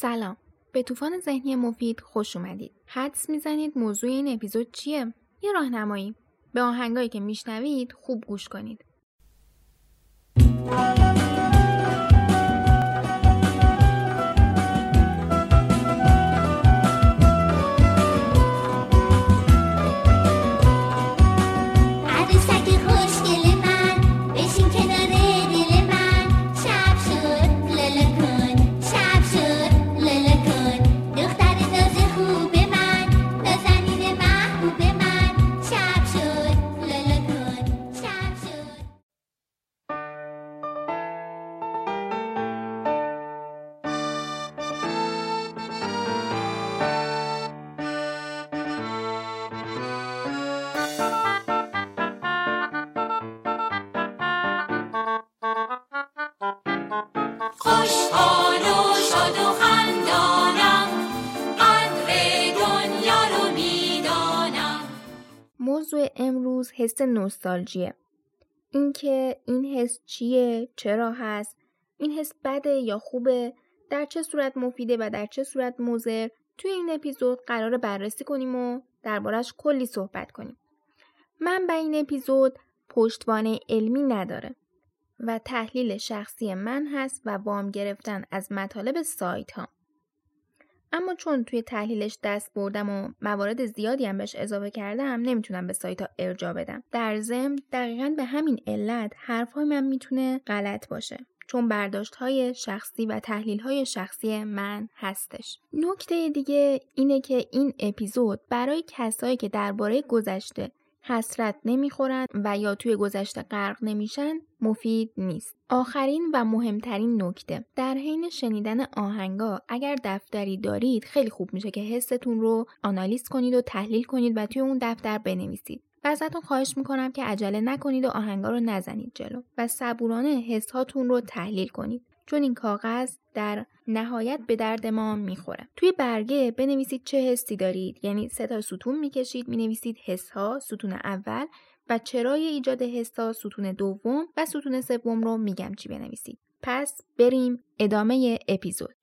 سلام، به توفان ذهنی مفید خوش اومدید. حدس میزنید موضوع این اپیزود چیه؟ یه راهنمایی. به آهنگایی که میشنوید خوب گوش کنید. امروز حس نوستالژیه. اینکه این حس چیه، چرا هست، این حس بده یا خوبه، در چه صورت مفیده و در چه صورت مضر، توی این اپیزود قراره بررسی کنیم و دربارش کلی صحبت کنیم. منبع این اپیزود پشتوانه علمی نداره و تحلیل شخصی من هست و وام گرفتن از مطالب سایت ها. اما چون توی تحلیلش دست بردم و موارد زیادی هم بهش اضافه کردم، نمیتونم به سایت ها ارجاع بدم. در ضمن دقیقاً به همین علت حرفای من میتونه غلط باشه، چون برداشت های شخصی و تحلیل های شخصی من هستش. نکته دیگه اینه که این اپیزود برای کسایی که درباره گذشته حسرت نمیخورن و یا توی گذشته غرق نمیشن مفید نیست. آخرین و مهمترین نکته، در حین شنیدن آهنگا اگر دفتری دارید خیلی خوب میشه که حستون رو آنالیز کنید و تحلیل کنید و توی اون دفتر بنویسید. و ازتون خواهش میکنم که عجله نکنید و آهنگا رو نزنید جلو و صبورانه حس هاتون رو تحلیل کنید، چون این کاغذ در نهایت به درد ما میخوره. توی برگه بنویسید چه حسی دارید، یعنی سه تا ستون میکشید، مینویسید حس ها ستون اول و چرای ایجاد حس ها ستون دوم و ستون سوم رو میگم چی بنویسید. پس بریم ادامه اپیزود.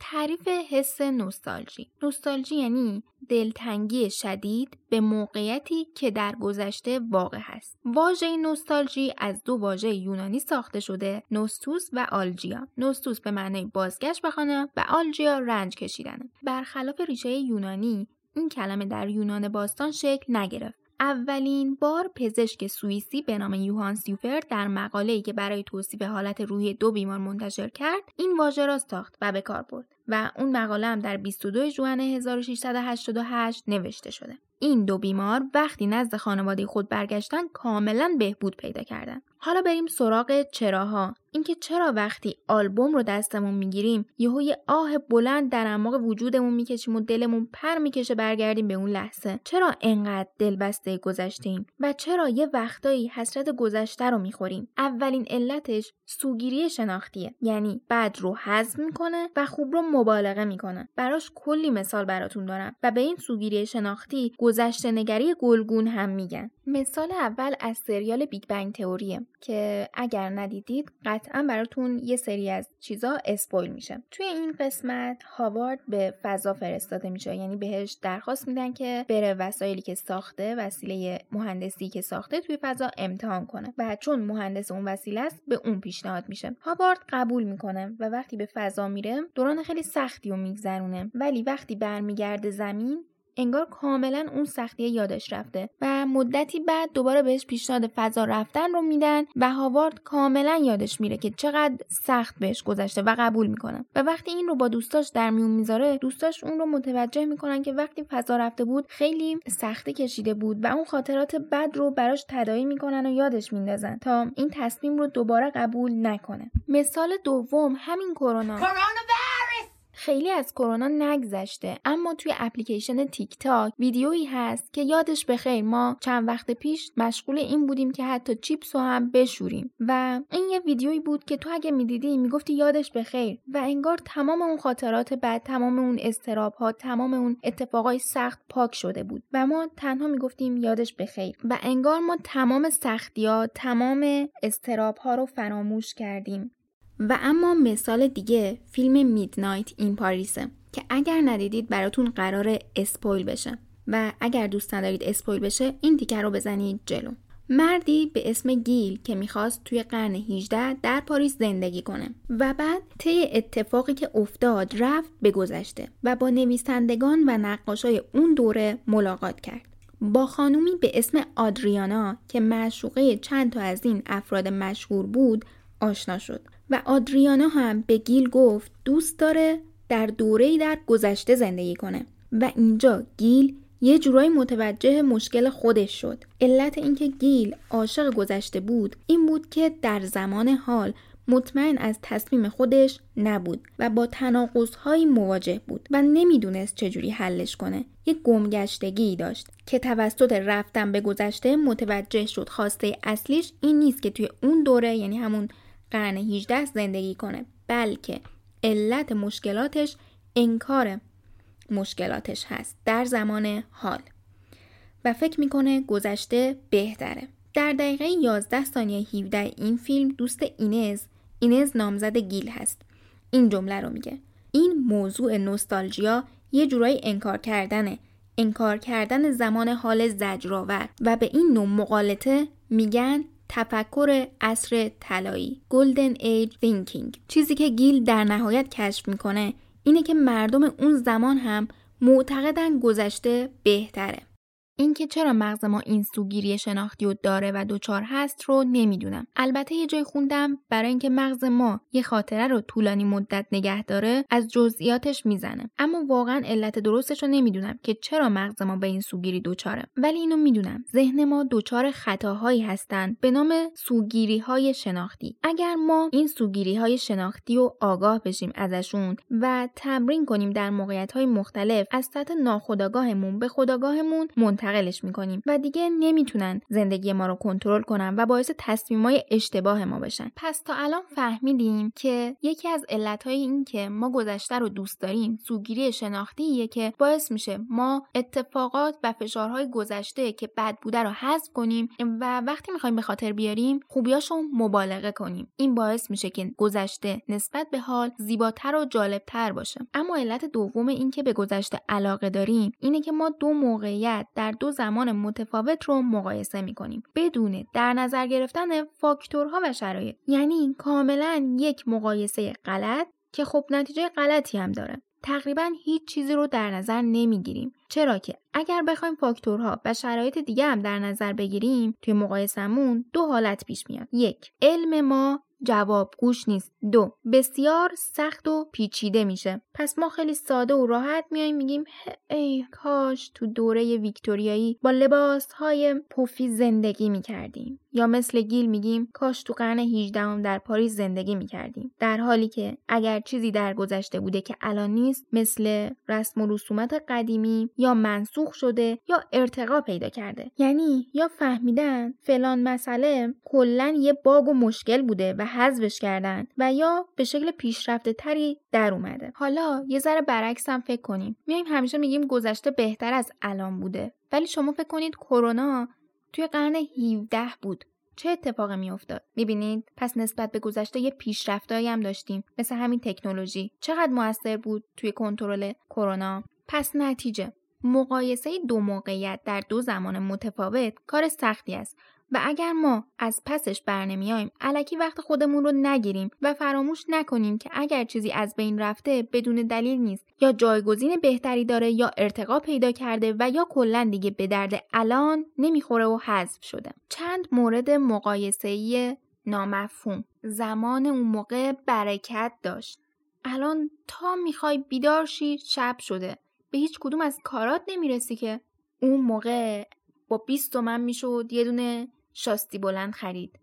تعریف حس نوستالژی. نوستالژی یعنی دلتنگی شدید به موقعیتی که در گذشته واقع هست. واژه نوستالژی از دو واژه یونانی ساخته شده، نوستوس و آلژیا. نوستوس به معنای بازگشت به خانه و آلژیا رنج کشیدن. برخلاف ریشه یونانی، این کلمه در یونان باستان شکل نگرفت. اولین بار پزشک سوئیسی به نام یوهان سیفرت در مقاله‌ای که برای توصیف حالت روحی دو بیمار منتشر کرد، این واژه را ساخت و به کار برد و اون مقاله هم در 22 ژوئن 1688 نوشته شده. این دو بیمار وقتی نزد خانواده خود برگشتن کاملا بهبود پیدا کردند. حالا بریم سراغ چراها. اینکه چرا وقتی آلبوم رو دستمون میگیریم یهو یه آه بلند در اعماق وجودمون میکشیم و دلمون پر میکشه برگردیم به اون لحظه. چرا انقدر دلبسته گذشته‌ایم و چرا یه وقتایی حسرت گذشته رو میخوریم؟ اولین علتش سوگیری شناختیه، یعنی بد رو هضم میکنه و خوب رو مبالغه میکنه. براش کلی مثال براتون دارم و به این سوگیری شناختی گذشته نگری گلگون هم میگن. مثال اول از سریال بیگ بنگ تئوریه که اگر ندیدید قطعا براتون یه سری از چیزا اسپویل میشه. توی این قسمت هاوارد به فضا فرستاده میشه، یعنی بهش درخواست میدن که بره وسایلی که ساخته، وسیله مهندسی که ساخته توی فضا امتحان کنه و چون مهندس اون وسیله است به اون پیشنهاد میشه. هاوارد قبول میکنه و وقتی به فضا میره دوران خیلی سختی رو میگذرونه، ولی وقتی برمیگرده زمین انگار کاملا اون سختیه یادش رفته و مدتی بعد دوباره بهش پیشنهاد فضا رفتن رو میدن و هاوارد کاملا یادش میره که چقدر سخت بهش گذشته و قبول میکنه. و وقتی این رو با دوستاش در میون میذاره، دوستاش اون رو متوجه میکنن که وقتی فضا رفته بود خیلی سختی کشیده بود و اون خاطرات بد رو براش تداعی میکنن و یادش میندازن تا این تصمیم رو دوباره قبول نکنه. مثال دوم همین کرونا خیلی از کرونا نگذشته، اما توی اپلیکیشن تیک تاک ویدیویی هست که یادش بخیر ما چند وقت پیش مشغول این بودیم که حتی چیپس رو هم بشوریم و این یه ویدیویی بود که تو اگه میدیدی میگفتی یادش بخیر و انگار تمام اون خاطرات بد، تمام اون اضطراب‌ها، تمام اون اتفاقای سخت پاک شده بود و ما تنها میگفتیم یادش بخیر و انگار ما تمام سختی‌ها، تمام اضطراب‌ها رو فراموش کردیم. و اما مثال دیگه فیلم میدنایت این پاریسه که اگر ندیدید براتون قراره اسپویل بشه و اگر دوست ندارید اسپویل بشه این تیکه رو بزنید جلو. مردی به اسم گیل که میخواست توی قرن 18 در پاریس زندگی کنه و بعد طی اتفاقی که افتاد رفت به گذشته و با نویسندگان و نقاشای اون دوره ملاقات کرد. با خانومی به اسم آدریانا که معشوقه چند تا از این افراد مشهور بود آشنا شد و آدریانا هم به گیل گفت دوست داره در دوره‌ای در گذشته زندگی کنه و اینجا گیل یه جورایی متوجه مشکل خودش شد. علت اینکه گیل عاشق گذشته بود این بود که در زمان حال مطمئن از تصمیم خودش نبود و با تناقض‌هایی مواجه بود و نمیدونست چجوری حلش کنه. یک گمگشتگی داشت که توسط رفتن به گذشته متوجه شد خواسته اصلیش این نیست که توی اون دوره، یعنی همون قرن 18 زندگی کنه، بلکه علت مشکلاتش انکار مشکلاتش هست در زمان حال و فکر میکنه گذشته بهتره. در دقیقه 11 ثانیه 17 این فیلم دوست اینز نامزد گیل هست، این جمله رو میگه: این موضوع نوستالژیا یه جورایی انکار کردن زمان حال زجرآور و به این نوع مغالطه میگن تفکر عصر طلایی، Golden Age Thinking. چیزی که گیل در نهایت کشف میکنه اینه که مردم اون زمان هم معتقدن گذشته بهتره. اینکه چرا مغز ما این سوگیری شناختی رو داره و دوچار هست رو نمیدونم. البته یه جای خوندم برای اینکه مغز ما یه خاطره رو طولانی مدت نگه داره از جزئیاتش میزنه، اما واقعا علت درستش رو نمیدونم که چرا مغز ما به این سوگیری دوچاره. ولی اینو میدونم ذهن ما دوچار خطاهایی هستن به نام سوگیری‌های شناختی. اگر ما این سوگیری‌های شناختی رو آگاه بشیم ازشون و تمرین کنیم در موقعیت‌های مختلف از سطح ناخودآگاهمون به خودآگاهمون تغییرش می‌کنیم و دیگه نمیتونن زندگی ما رو کنترل کنن و باعث تصمیم‌های اشتباه ما بشن. پس تا الان فهمیدیم که یکی از علت‌های این که ما گذشته رو دوست داریم سوگیری شناختیه که باعث میشه ما اتفاقات و فشارهای گذشته که بد بوده رو حذف کنیم و وقتی می‌خوایم به خاطر بیاریم خوبیاشو مبالغه کنیم. این باعث میشه که گذشته نسبت به حال زیباتر و جالب‌تر باشه. اما علت دوم این که به گذشته علاقه داریم اینه که ما دو موقعیت در دو زمان متفاوت رو مقایسه می‌کنیم بدون در نظر گرفتن فاکتورها و شرایط، یعنی کاملا یک مقایسه غلط که خب نتیجه غلطی هم داره. تقریبا هیچ چیزی رو در نظر نمیگیریم، چرا که اگر بخوایم فاکتورها و شرایط دیگه هم در نظر بگیریم توی مقایسمون دو حالت پیش میاد: یک، علم ما جواب گوش نیست. 2. بسیار سخت و پیچیده میشه. پس ما خیلی ساده و راحت میایم میگیم ای کاش تو دوره ویکتوریایی با لباس‌های پفی زندگی میکردیم، یا مثل گیل میگیم کاش تو قرن 18 در پاریس زندگی میکردیم، در حالی که اگر چیزی در گذشته بوده که الان نیست، مثل رسم و رسومات قدیمی یا منسوخ شده یا ارتقا پیدا کرده. یعنی یا فهمیدن فلان مسئله کلاً یه باگ و مشکل بوده و حذفش کردن، و یا به شکل پیشرفته تری در اومده. حالا یه ذره برعکس هم فکر کنیم. میایم همیشه میگیم گذشته بهتر از الان بوده، ولی شما فکر کنید کرونا توی قرن 17 بود. چه اتفاقی میافتاد؟ میبینید؟ پس نسبت به گذشته یه پیشرفتایی هم داشتیم، مثل همین تکنولوژی. چقدر موثر بود توی کنترل کرونا؟ پس نتیجه مقایسه دو موقعیت در دو زمان متفاوت کار سختی است، و اگر ما از پسش برنمیایم، الکی وقت خودمون رو نگیریم و فراموش نکنیم که اگر چیزی از بین رفته بدون دلیل نیست، یا جایگزین بهتری داره، یا ارتقا پیدا کرده، و یا کلا دیگه به درد الان نمیخوره و حذف شده. چند مورد مقایسه‌ای نامفهوم. زمان اون موقع برکت داشت، الان تا میخوای بیدار شی شب شده، به هیچ کدوم از کارات نمیرسی که. اون موقع با 20 تومن میشد یه دونه شاستی بلند خرید.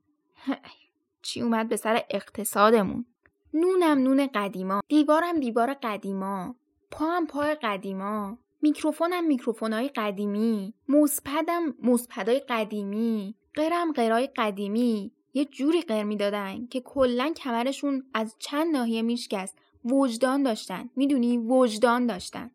چی اومد به سر اقتصادمون؟ نونم نون قدیما، دیوارم دیوار قدیما، پام پای قدیما، میکروفونم میکروفونای قدیمی، موسپدم موسپدای قدیمی، قرم قرای قدیمی. یه جوری قر میدادن که کلا کمرشون از چند ناحیه میشکست. وجدان داشتن، میدونی؟ وجدان داشتن.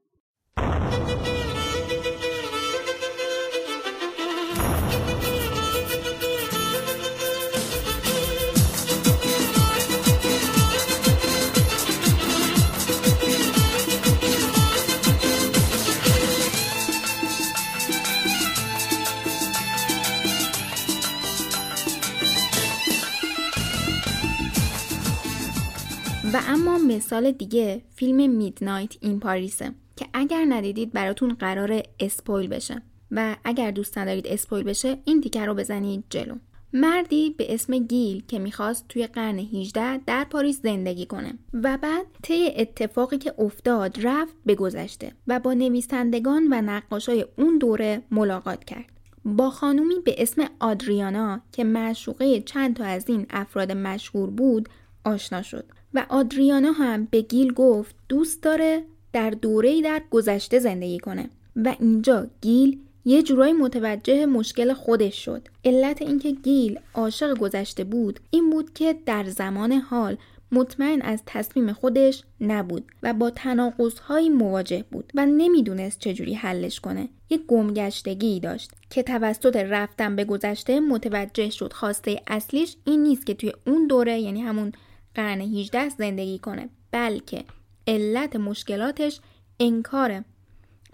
و اما مثال دیگه فیلم میدنایت این پاریسه که اگر ندیدید براتون قراره اسپویل بشه، و اگر دوست ندارید اسپویل بشه این تیکه رو بزنید جلو. مردی به اسم گیل که میخواست توی قرن 18 در پاریس زندگی کنه و بعد طی اتفاقی که افتاد رفت به گذشته و با نویسندگان و نقاشای اون دوره ملاقات کرد. با خانومی به اسم آدریانا که معشوقه چند تا از این افراد مشهور بود آشنا شد، و آدریانا هم به گیل گفت دوست داره در دوره‌ای در گذشته زندگی کنه. و اینجا گیل یه جورایی متوجه مشکل خودش شد. علت اینکه گیل عاشق گذشته بود این بود که در زمان حال مطمئن از تصمیم خودش نبود و با تناقض‌هایی مواجه بود و نمیدونست چجوری حلش کنه. یه گمگشتگی داشت که توسط رفتن به گذشته متوجه شد خواسته اصلیش این نیست که توی اون دوره، یعنی همون قرن 18 زندگی کنه، بلکه علت مشکلاتش انکار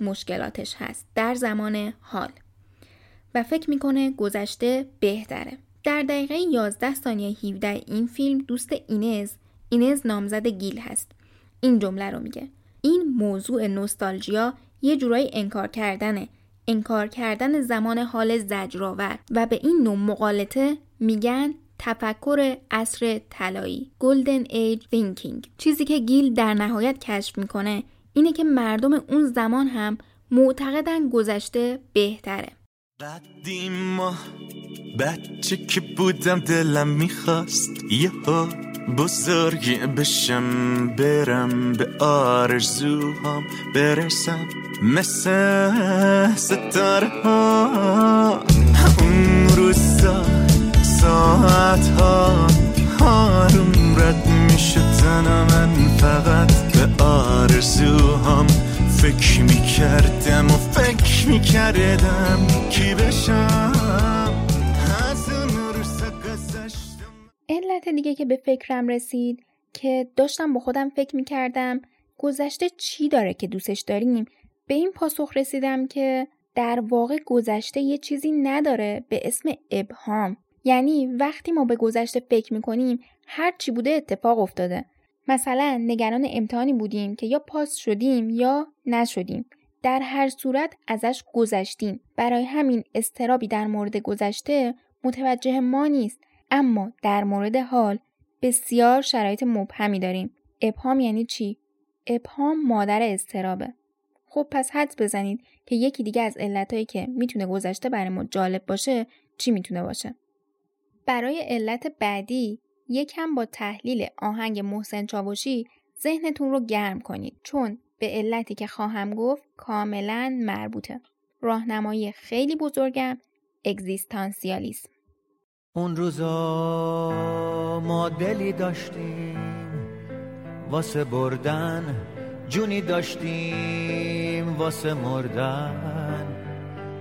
مشکلاتش هست در زمان حال، و فکر میکنه گذشته بهتره. در دقیقه 11 ثانیه 17 این فیلم دوست اینز نامزد گیل هست، این جمله رو میگه. این موضوع نوستالژیا یه جورایی انکار کردن زمان حال زجرآور، و به این نوع مغالطه میگن تفکر عصر طلایی، Golden Age Thinking. چیزی که گیل در نهایت کشف میکنه اینه که مردم اون زمان هم معتقدن گذشته بهتره. قدیما بچه که بودم دلم میخواست یهو بزرگی بشم، برم به آرزوهام برسم مثل ستاره ها. اون روزا ساعت ها هارم رد میشه تنم، من فقط به آرزوهام فکر میکردم کی بشم. علت دیگه که به فکرم رسید که داشتم با خودم فکر میکردم گذشته چی داره که دوستش داریم، به این پاسخ رسیدم که در واقع گذشته یه چیزی نداره به اسم ابهام. یعنی وقتی ما به گذشته فکر میکنیم هر چی بوده اتفاق افتاده. مثلا نگران امتحانی بودیم که یا پاس شدیم یا نشدیم، در هر صورت ازش گذشتیم. برای همین اضطرابی در مورد گذشته متوجه ما نیست، اما در مورد حال بسیار شرایط مبهمی داریم. ابهام یعنی چی؟ ابهام مادر اضطرابه. خب پس حدس بزنید که یکی دیگه از علتایی که میتونه گذشته برای ما جالب باشه چی میتونه باشه؟ برای علت بعدی یکم با تحلیل آهنگ محسن چاوشی ذهنتون رو گرم کنید، چون به علتی که خواهم گفت کاملا مربوطه. راهنمایی خیلی بزرگم، اگزیستانسیالیزم. اون روزا ما دلی داشتیم واسه بردن، جونی داشتیم واسه مردن،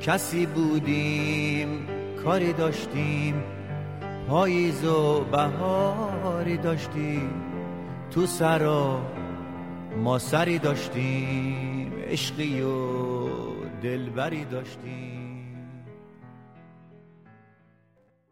کسی بودیم کاری داشتیم، پاییز و بهاری داشتیم، تو سرا ما سری داشتیم، عشقی و دلبری داشتیم.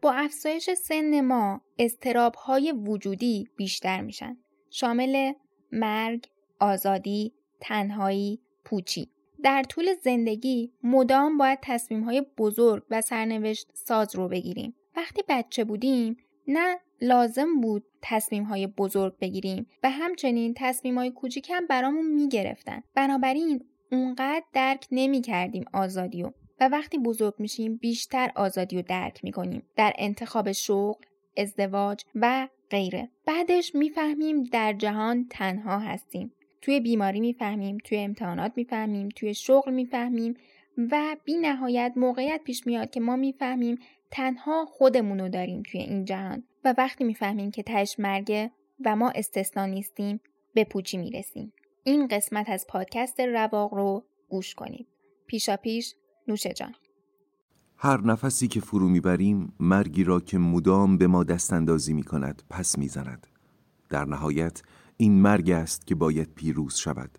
با افزایش سن ما اضطراب‌های وجودی بیشتر میشن، شامل مرگ، آزادی، تنهایی، پوچی. در طول زندگی مدام باید تصمیم‌های بزرگ و سرنوشت ساز رو بگیریم. وقتی بچه بودیم نه لازم بود تصمیم‌های بزرگ بگیریم و همچنین تصمیم‌های کوچیک هم برامون می‌گرفتن. بنابراین اونقدر درک نمی‌کردیم آزادیو و وقتی بزرگ میشیم بیشتر آزادیو درک می‌کنیم در انتخاب شغل، ازدواج و غیره. بعدش میفهمیم در جهان تنها هستیم. توی بیماری میفهمیم، توی امتحانات میفهمیم، توی شغل میفهمیم و بی نهایت موقعیت پیش میاد که ما میفهمیم تنها خودمونو داریم توی این جهان و وقتی میفهمیم که تهش مرگه و ما استثنا نیستیم به پوچی میرسیم. این قسمت از پادکست رواق رو گوش کنید. پیشا پیش نوشه جان. هر نفسی که فرو میبریم مرگی را که مدام به ما دستاندازی میکند پس میزند. در نهایت این مرگ است که باید پیروز شود،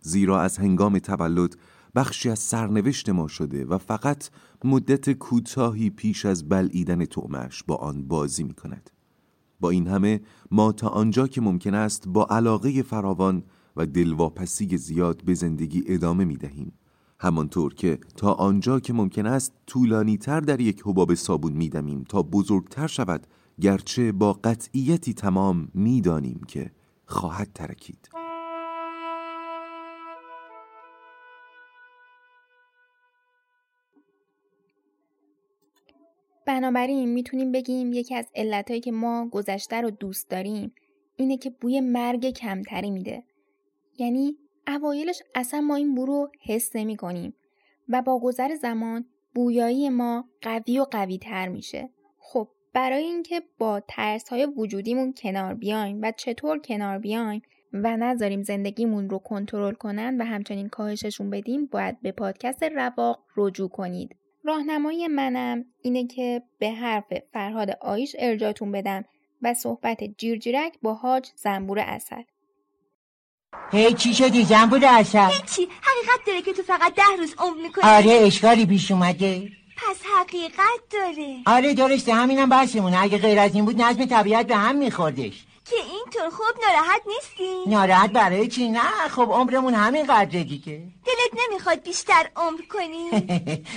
زیرا از هنگام تولد بخشی از سرنوشت ما شده و فقط مدت کوتاهی پیش از بلعیدن طعمش با آن بازی می کند. با این همه ما تا آنجا که ممکن است با علاقه فراوان و دلواپسی زیاد به زندگی ادامه می دهیم، همانطور که تا آنجا که ممکن است طولانی تر در یک حباب صابون می دمیم تا بزرگتر شود، گرچه با قطعیتی تمام می دانیم که خواهد ترکید. بنابراین میتونیم بگیم یکی از علتایی که ما گذشته رو دوست داریم اینه که بوی مرگ کمتری میده. یعنی اوایلش اصلا ما این بو رو حس نمی کنیم و با گذر زمان بویایی ما قوی و قوی تر میشه. خب برای اینکه با ترس‌های وجودیمون کنار بیایم و چطور کنار بیایم و نذاریم زندگیمون رو کنترل کنن و همچنین کاهششون بدیم، باید به پادکست رواق رجوع کنید. راهنمایی منم اینه که به حرف فرهاد آیش ارجاعتون بدم و صحبت جیرجیرک با حاج زنبور عسل. هی چی شدی زنبور عسل؟ هیچی، حقیقت داره که تو فقط 10 روز عمر میکنی. آره اشکالی پیش اومده؟ پس حقیقت داره. آره درسته، همینم بحثمونه. اگه غیر از این بود نظم طبیعت به هم میخوردش. که اینطور خوب ناراحت نیستی؟ ناراحت برای چی؟ نه خب عمرمون همین قدره دیگه. دلت نمیخواد بیشتر عمر کنی؟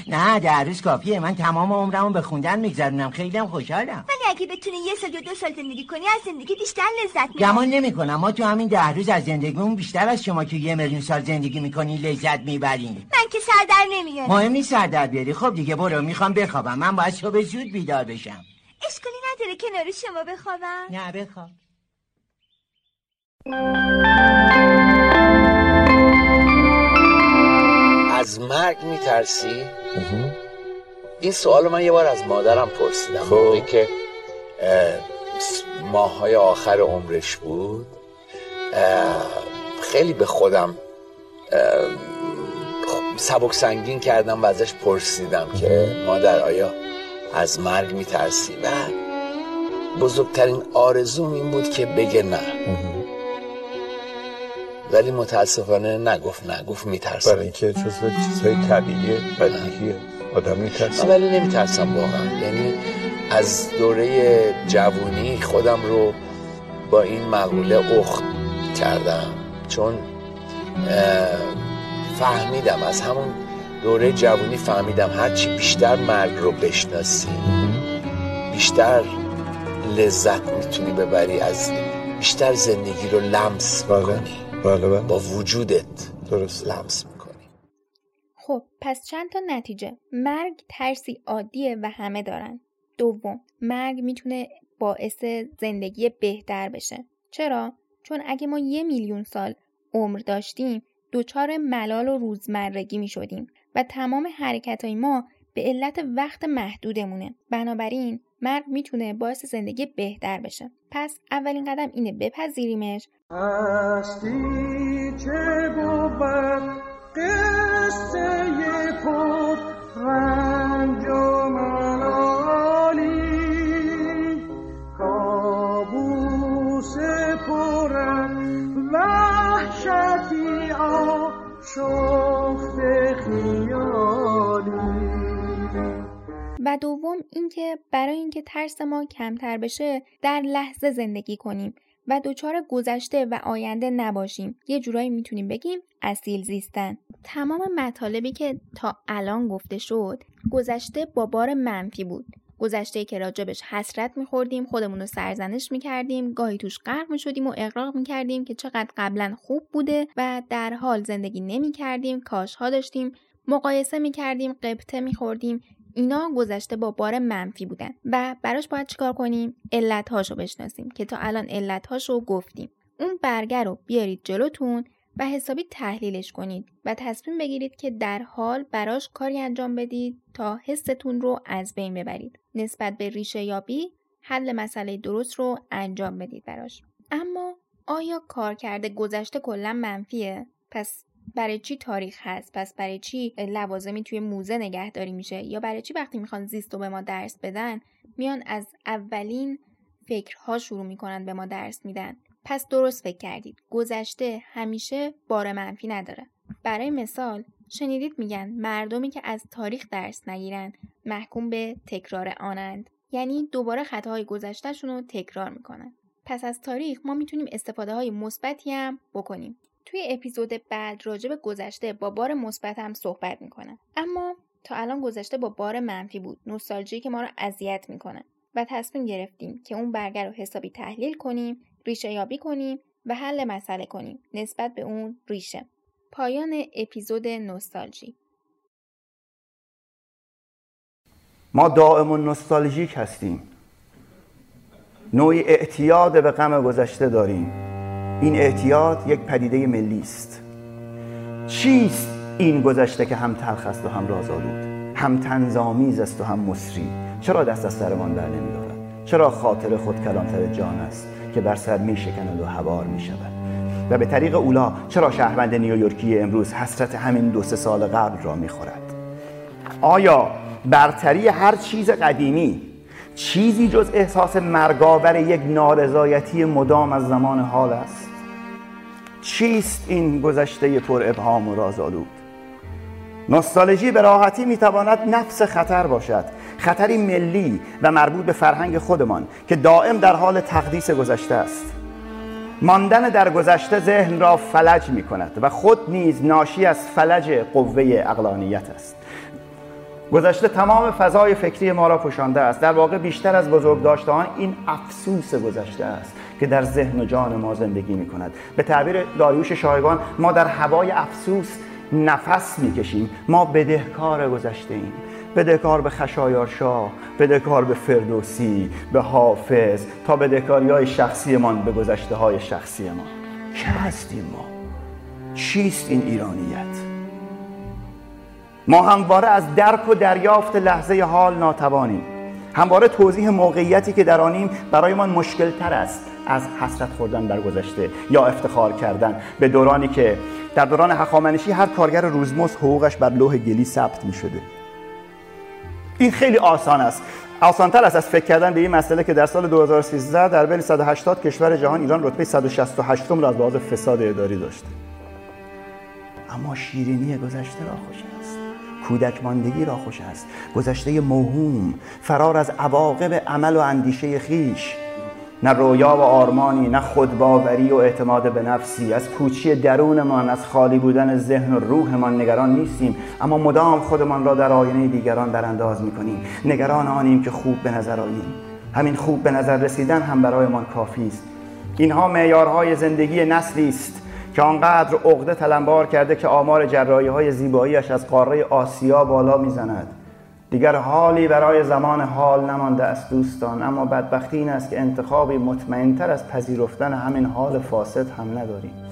نه 10 روز کافیه. من تمام عمرمون به خوندن میگذرونم، خیلی هم خوشحالم. ولی اگه بتونی 1 سال یا 2 سال زندگی کنی از زندگی بیشتر لذت میبری. گمان نمیکنم ما تو همین 10 روز از زندگیمون بیشتر از شما که 1,000,000 سال زندگی میکنی لذت میبرین. من که سر در نمیارم. مهم نیست سر در بیاری. خب دیگه برو، میخوام بخوابم. من باید صبح زود بیدار بشم. اشکالی نداره کنار شما بخوابم؟ نه بخواب. از مرگ میترسی؟ این سوالو من یه بار از مادرم پرسیدم. موقعی که ماهای آخر عمرش بود خیلی به خودم سبک سنگین کردم و ازش پرسیدم که مادر آیا از مرگ میترسی؟ و بزرگترین آرزوم این بود که بگه نه. ولی متاسفانه نگفت میترسم. برای اینکه چیزهای طبیعیه و دیگه آدم میترسم. ولی نمیترسم واقعا. یعنی از دوره جوانی خودم رو با این مقوله اخت کردم، چون فهمیدم از همون دوره جوانی فهمیدم هرچی بیشتر مرگ رو بشناسی بیشتر لذت میتونی ببری، از بیشتر زندگی رو لمس میکنی. بله بله. با وجودت درست لمس میکنی. خب پس چند تا نتیجه. مرگ ترسی عادیه و همه دارن. دوم، مرگ میتونه باعث زندگی بهتر بشه. چرا؟ چون اگه ما 1,000,000 سال عمر داشتیم دوچار ملال و روزمرگی می شدیم و تمام حرکتهای ما به علت وقت محدودمونه. بنابراین مرگ میتونه باعث زندگی بهتر بشه. پس اولین قدم اینه بپذیریمش. هستی چه بود قصه خود رنج و ملالی، کابوس پر وحشتی آشفت خیالی. و دوم اینکه برای اینکه ترس ما کمتر بشه در لحظه زندگی کنیم و دوچار گذشته و آینده نباشیم. یه جورایی میتونیم بگیم اصیل زیستن. تمام مطالبی که تا الان گفته شد، گذشته با بار منفی بود. گذشته که راجبش حسرت می‌خوردیم، خودمون رو سرزنش می‌کردیم، گاهی توش غرق می‌شدیم و اقراق می‌کردیم که چقدر قبلا خوب بوده و در حال زندگی نمی‌کردیم، کاش‌ها داشتیم، مقایسه می‌کردیم، غبطه می‌خوردیم. اینا گذشته با بار منفی بودن و براش باید چیکار کنیم؟ علت‌هاشو بشناسیم که تا الان علت‌هاشو گفتیم. اون برگر رو بیارید جلوتون و حسابی تحلیلش کنید و تصمیم بگیرید که در حال براش کاری انجام بدید تا حستون رو از بین ببرید. نسبت به ریشه یابی، حل مسئله درست رو انجام بدید براش. اما آیا کارکرد گذشته کلاً منفیه؟ پس برای چی تاریخ هست؟ پس برای چی لوازمی توی موزه نگهداری میشه؟ یا برای چی وقتی میخوان زیست رو به ما درس بدن میان از اولین فکرها شروع میکنن به ما درس میدن؟ پس درست فکر کردید. گذشته همیشه بار منفی نداره. برای مثال شنیدید میگن مردمی که از تاریخ درس نگیرن محکوم به تکرار آنند، یعنی دوباره خطاهای گذشتهشون رو تکرار میکنن. پس از تاریخ ما میتونیم استفاده های مثبتی هم بکنیم. توی اپیزود بعد راجع به گذشته با بار مثبت هم صحبت میکنم. اما تا الان گذشته با بار منفی بود، نوستالژی که ما رو اذیت میکنه و تصمیم گرفتیم که اون برگر رو حسابی تحلیل کنیم، ریشه یابی کنیم و حل مسئله کنیم نسبت به اون ریشه. پایان اپیزود نوستالژی. ما دائما نوستالژیک هستیم. نوعی اعتیاد به غم گذشته داریم. این اعتیاد یک پدیده ملی است. چیست این گذشته که هم تلخ است و هم رازآلود، هم طنزآمیز است و هم مصری؟ چرا دست از سرمان بر نمی‌دارد؟ چرا خاطر خود کلانتر جان است که بر سر می‌شکند و هوار می‌شود؟ و به طریق اولا چرا شهروند نیویورکی امروز حسرت همین 2-3 سال قبل را می‌خورد؟ آیا برتری هر چیز قدیمی چیزی جز احساس مرگاور یک نارضایتی مدام از زمان حال است؟ چیست این گذشته پر ابهام و رازآلود؟ نوستالژی به راحتی میتواند نفس خطر باشد، خطری ملی و مربوط به فرهنگ خودمان که دائم در حال تقدیس گذشته است. ماندن در گذشته ذهن را فلج میکند و خود نیز ناشی از فلج قوه عقلانیت است. گذشته تمام فضای فکری ما را پوشانده است. در واقع بیشتر از بزرگداشته آن این افسوس گذشته است که در ذهن و جان ما زندگی می کند. به تعبیر داریوش شایگان، ما در هوای افسوس نفس می کشیم. ما بدهکار گذشته ایم. بدهکار به خشایارشاه، بدهکار به فردوسی، به حافظ، تا بدهکاری‌های شخصی ما به گذشته‌های شخصی ما. چه هستیم ما؟ چیست این ایرانیت؟ ما همواره از درک و دریافت لحظه حال ناتوانیم. همواره توضیح موقعیتی که درانیم برای ما مشکل‌تر است از حسرت خوردن در گذشته یا افتخار کردن به دورانی که در دوران هخامنشی هر کارگر روزمزد حقوقش بر لوح گلی ثبت می‌شده. این خیلی آسان است. آسان‌تر است از فکر کردن به این مسئله که در سال 2013 در بین 180 کشور جهان ایران رتبه 168م را از لحاظ فساد اداری داشت. اما شیرینی گذشته را خوش است. کودک ماندگی را خوش است. گذشته موهوم، فرار از عواقب عمل و اندیشه خیش. نه رویا و آرمانی، نه خودباوری و اعتماد به نفسی. از پوچی درونمان، از خالی بودن ذهن و روحمان نگران نیستیم، اما مدام خودمان را در آینه دیگران برانداز می‌کنیم. نگران آنیم که خوب به نظر آییم همین خوب به نظر رسیدن هم برایمان کافی است. اینها معیارهای زندگی نسلی است که آنقدر عقده تلمبار کرده که آمار جراحی‌های زیبایی‌اش از قاره آسیا بالا می‌زند. دیگر حالی برای زمان حال نمانده است دوستان، اما بدبختی این است که انتخابی مطمئن‌تر از پذیرفتن همین حال فاسد هم نداریم.